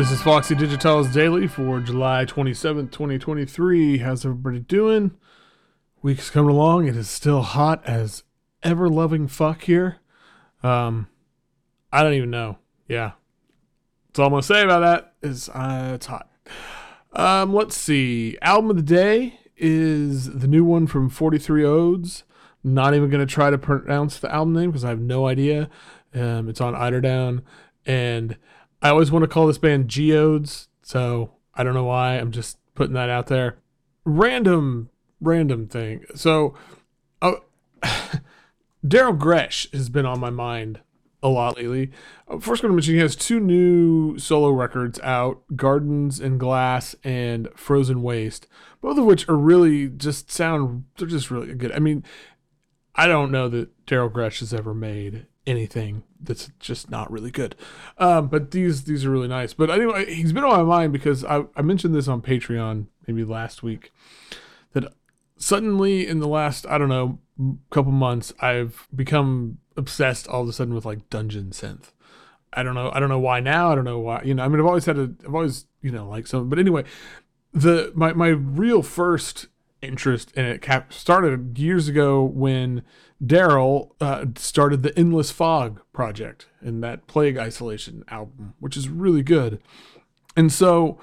This is Foxy Digitalis Daily for July 27th, 2023. How's everybody doing? Week's coming along. It is still hot as ever-loving fuck here. I don't even know. Yeah. That's all I'm going to say about that is it's hot. Let's see. Album of the day is the new one from 43 Odes. Not even going to try to pronounce the album name because I have no idea. It's on Eiderdown. And I always want to call this band Geodes, so I don't know why. I'm just putting that out there. Random thing. So, Daryl Groetsch has been on my mind a lot lately. First going to mention, he has two new solo records out, Gardens in Glass and Frozen Waste, both of which are really just they're just really good. I mean, I don't know that Daryl Groetsch has ever made anything that's just not really good, but these are really nice. But anyway, he's been on my mind because I mentioned this on Patreon maybe last week, that suddenly in the last couple months I've become obsessed all of a sudden with like dungeon synth. I don't know why. I've always had like something, but anyway, my real first interest in it started years ago when Daryl started the Endless Fog project and that Plague Isolation album, which is really good. And so,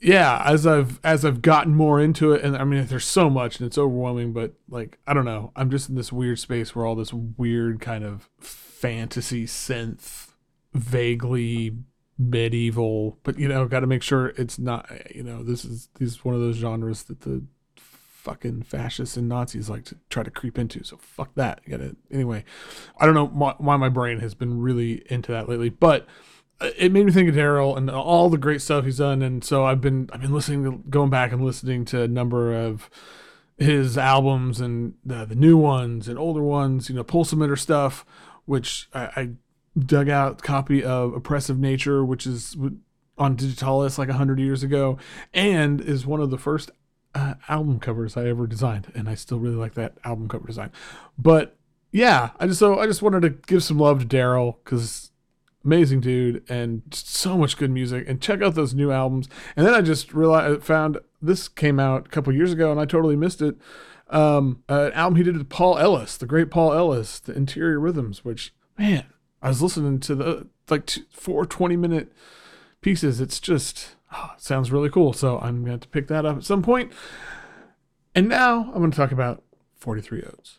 yeah, as I've gotten more into it, and I mean, there's so much and it's overwhelming, but like, I don't know, I'm just in this weird space where all this weird kind of fantasy synth, vaguely medieval, but got to make sure it's not, this is one of those genres that the fucking fascists and Nazis like to try to creep into, so fuck that. Anyway, I don't know why my brain has been really into that lately, but it made me think of Daryl and all the great stuff he's done. And so I've been going back and listening to a number of his albums, and the new ones and older ones, Pulse Emitter stuff, which I dug out a copy of Oppressive Nature, which is on Digitalis like 100 years ago, and is one of the first album covers I ever designed, and I still really like that album cover design. But yeah, I just wanted to give some love to Daryl because amazing dude and so much good music, and check out those new albums. And then I just found this came out a couple years ago and I totally missed it. An album he did with Paul Ellis, the great Paul Ellis, the Interior Rhythms, which, man, I was listening to the 4 20-minute pieces. It's just sounds really cool. So I'm going to pick that up at some point. And now I'm going to talk about 43 Odes.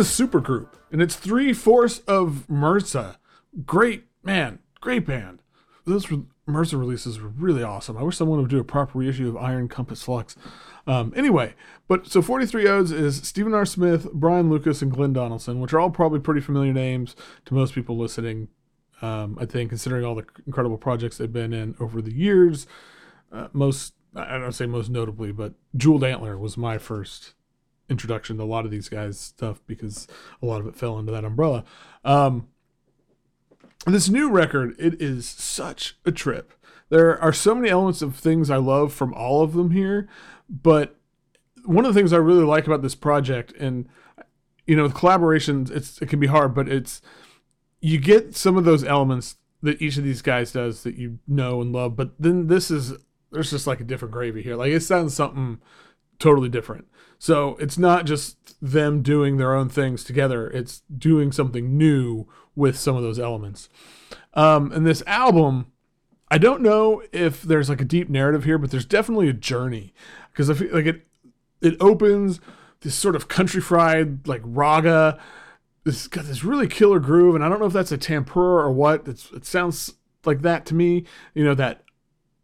A super group, and it's 3/4 of MRSA. Great band. Those MRSA releases were really awesome. I wish someone would do a proper reissue of Iron Compass Flux. So 43 Odes is Steven R. Smith, Brian Lucas, and Glenn Donaldson, which are all probably pretty familiar names to most people listening, I think, considering all the incredible projects they've been in over the years. I don't say most notably, but Jewelled Antler was my first introduction to a lot of these guys' stuff because a lot of it fell under that umbrella. This new record, it is such a trip. There are so many elements of things I love from all of them here, but one of the things I really like about this project, and with collaborations, it can be hard, but you get some of those elements that each of these guys does that you know and love, but then there's just like a different gravy here. Like, it sounds something totally different. So it's not just them doing their own things together. It's doing something new with some of those elements. And this album, I don't know if there's like a deep narrative here, but there's definitely a journey, because I feel like it opens this sort of country fried, like raga. It's got this really killer groove. And I don't know if that's a tempura or what. It sounds like that to me, that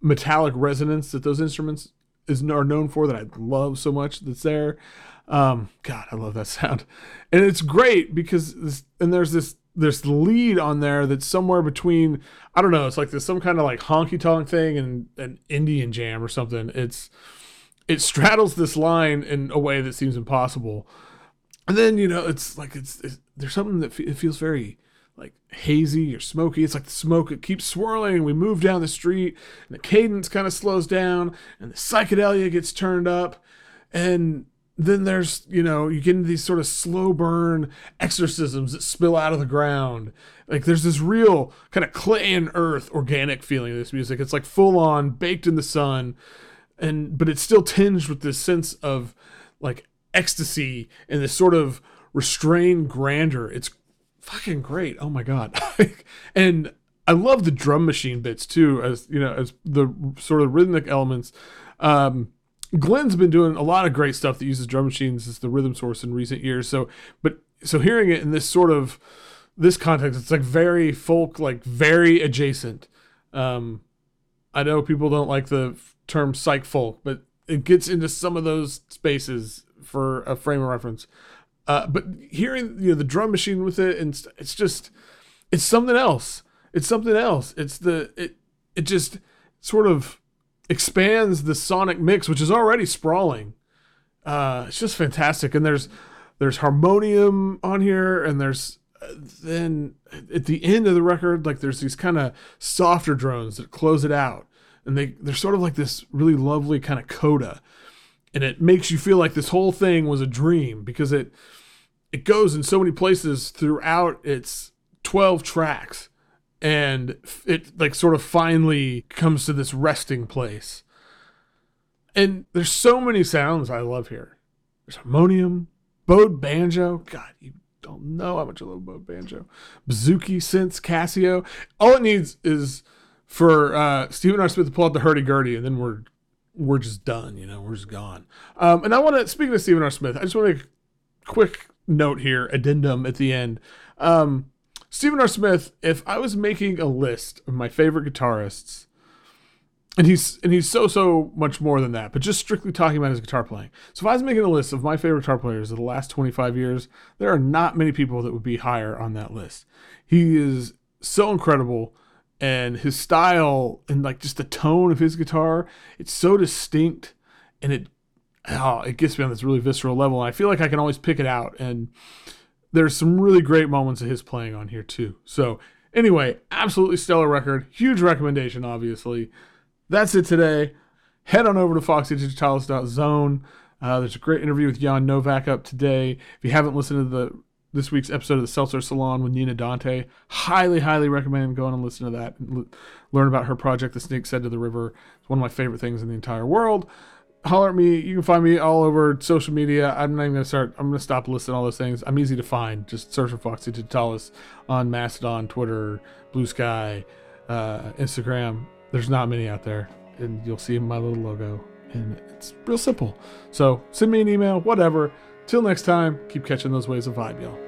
metallic resonance that those instruments are known for, that I love so much, that's there. God, I love that sound. And it's great because there's this this lead on there that's somewhere between, I don't know, it's like there's some kind of like honky tonk thing and an Indian jam or something. It straddles this line in a way that seems impossible. And then, you know, it's like, there's something that it feels very like hazy or smoky. It's like the smoke, it keeps swirling and we move down the street and the cadence kind of slows down and the psychedelia gets turned up. And then there's, you know, you get into these sort of slow burn exorcisms that spill out of the ground. Like there's this real kind of clay and earth organic feeling of this music. It's like full on baked in the sun. But it's still tinged with this sense of like ecstasy and this sort of restrained grandeur. It's fucking great. Oh my God. And I love the drum machine bits too, as you know, as the sort of rhythmic elements. Glenn's been doing a lot of great stuff that uses drum machines as the rhythm source in recent years. So hearing it in this sort of this context, it's like very folk, like very adjacent. I know people don't like the term psych folk, but it gets into some of those spaces for a frame of reference. But hearing, you know, the drum machine with it, and it's just, it's something else. It's something else. It's the, it just sort of expands the sonic mix, which is already sprawling. It's just fantastic. And there's harmonium on here, and there's, then at the end of the record, like there's these kind of softer drones that close it out, and they're sort of like this really lovely kind of coda, and it makes you feel like this whole thing was a dream, because it goes in so many places throughout its 12 tracks, and it like sort of finally comes to this resting place. And there's so many sounds I love here. There's harmonium, bowed banjo, God, you don't know how much I love bowed banjo, Bouzouki, synths, Casio. All it needs is for Steven R. Smith to pull out the hurdy-gurdy, and then we're just done, you know, we're just gone. And I want to, speaking of Steven R. Smith, I just want to make a quick note here, addendum at the end. Steven R. Smith, if I was making a list of my favorite guitarists, and he's so much more than that, but just strictly talking about his guitar playing. So if I was making a list of my favorite guitar players of the last 25 years, there are not many people that would be higher on that list. He is so incredible, and his style and like just the tone of his guitar, it's so distinct, and it gets me on this really visceral level. And I feel like I can always pick it out, and there's some really great moments of his playing on here too. So anyway, absolutely stellar record, huge recommendation, obviously. That's it today. Head on over to foxydigitalis.zone. There's a great interview with Jan Novak up today. If you haven't listened to this week's episode of the Seltzer Salon with Nina Dante, highly, highly recommend going and listen to that and learn about her project, The Snake Said to the River. It's one of my favorite things in the entire world. Holler at me. You can find me all over social media. I'm not even going to start. I'm going to stop listing all those things. I'm easy to find. Just search for Foxy Digitalis on Mastodon, Twitter, Blue Sky, Instagram. There's not many out there, and you'll see my little logo, and it's real simple. So send me an email, whatever. Till next time, keep catching those waves of vibe, y'all.